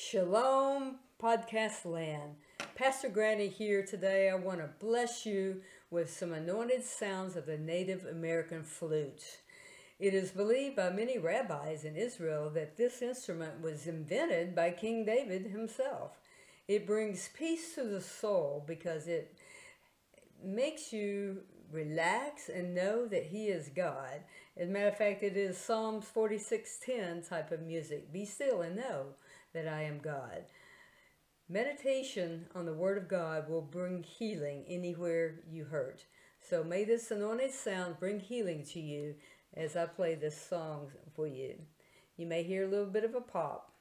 Shalom, podcast land. Pastor Granny here today. I want to bless you with some anointed sounds of the Native American flute. It is believed by many rabbis in Israel that this instrument was invented by King David himself. It brings peace to the soul because it makes you relax and know that He is God. As a matter of fact, it is Psalms 46:10 type of music. Be still and know that I am God. Meditation on the Word of God will bring healing anywhere you hurt. So may this anointed sound bring healing to you as I play this song for you. You may hear a little bit of a pop.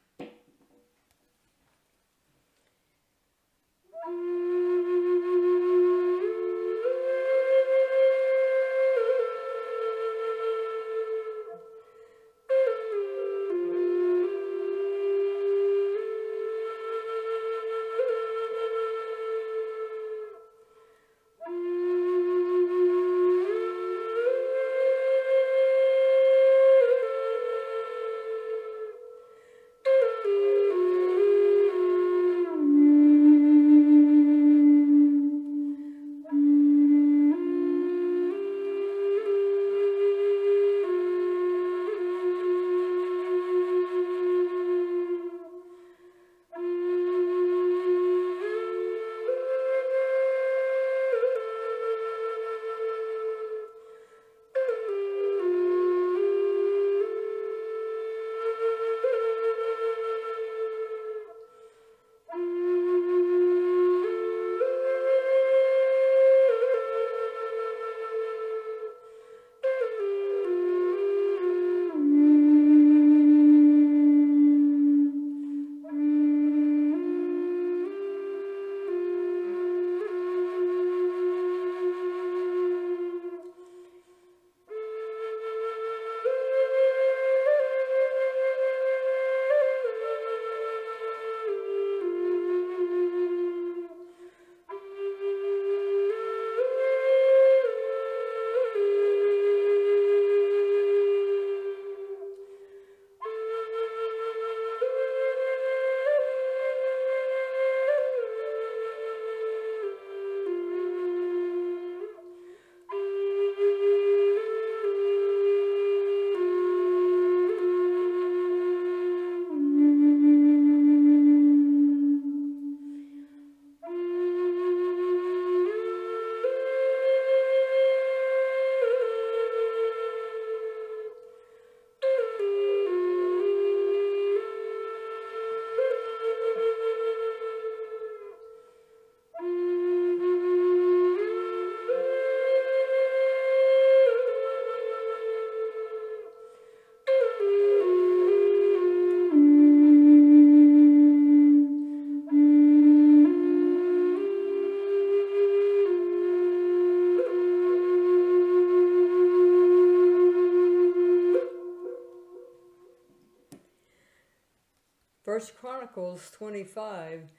First Chronicles 25,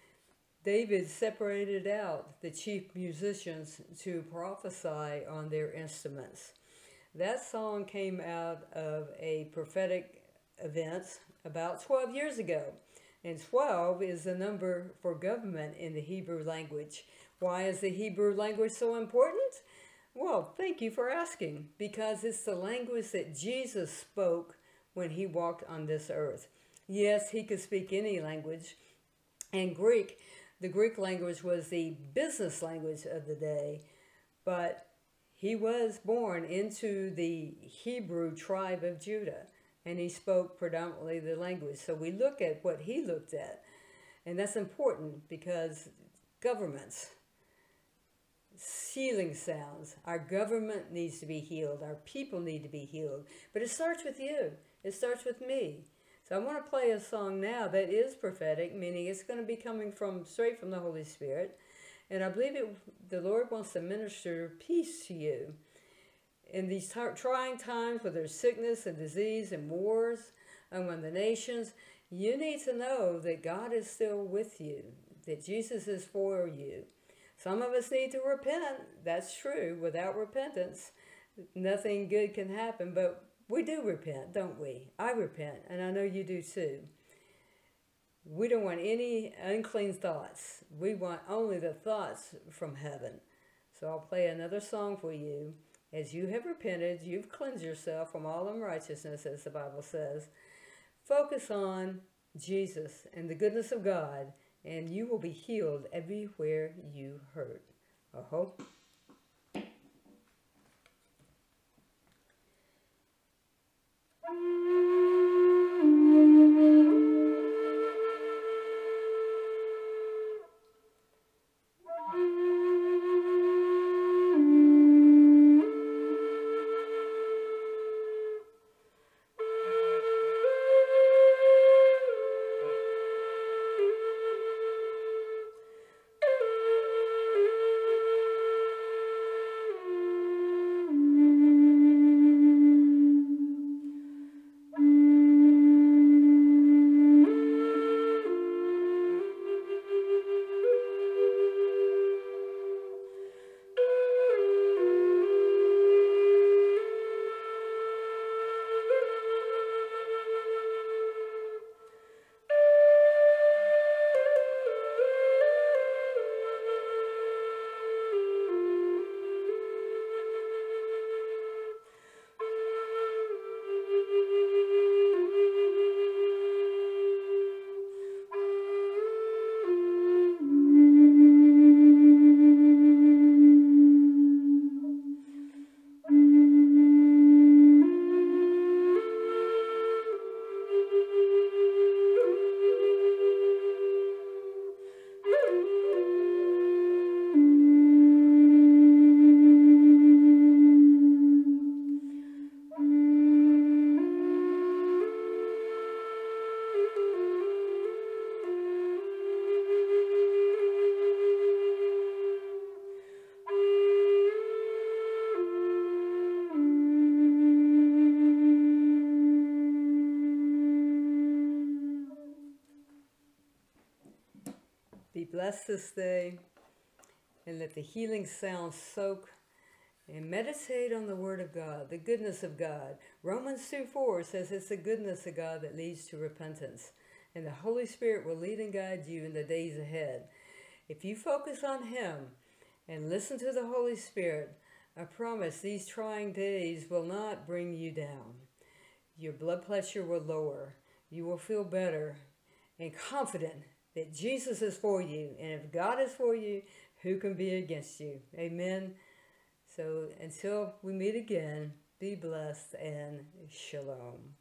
David separated out the chief musicians to prophesy on their instruments. That song came out of a prophetic event about 12 years ago, and 12 is the number for government in the Hebrew language. Why is the Hebrew language so important? Well, thank you for asking, because it's the language that Jesus spoke when He walked on this earth. Yes, He could speak any language. And Greek, the Greek language was the business language of the day, but He was born into the Hebrew tribe of Judah, and He spoke predominantly the language. So we look at what He looked at, and that's important because governments, healing sounds, our government needs to be healed, our people need to be healed, but it starts with you, it starts with me. So I want to play a song now that is prophetic, meaning it's going to be coming from straight from the Holy Spirit. And I believe the Lord wants to minister peace to you. In these trying times where there's sickness and disease and wars among the nations, you need to know that God is still with you, that Jesus is for you. Some of us need to repent. That's true. Without repentance, nothing good can happen, but we do repent, don't we? I repent, and I know you do too. We don't want any unclean thoughts. We want only the thoughts from heaven. So I'll play another song for you. As you have repented, you've cleansed yourself from all unrighteousness, as the Bible says. Focus on Jesus and the goodness of God, and you will be healed everywhere you hurt. Aho. Be blessed this day, and let the healing sound soak and meditate on the Word of God, the goodness of God. Romans 2:4 says it's the goodness of God that leads to repentance, and the Holy Spirit will lead and guide you in the days ahead. If you focus on Him and listen to the Holy Spirit, I promise these trying days will not bring you down. Your blood pressure will lower. You will feel better and confident that Jesus is for you, and if God is for you, who can be against you? Amen. So until we meet again, be blessed and shalom.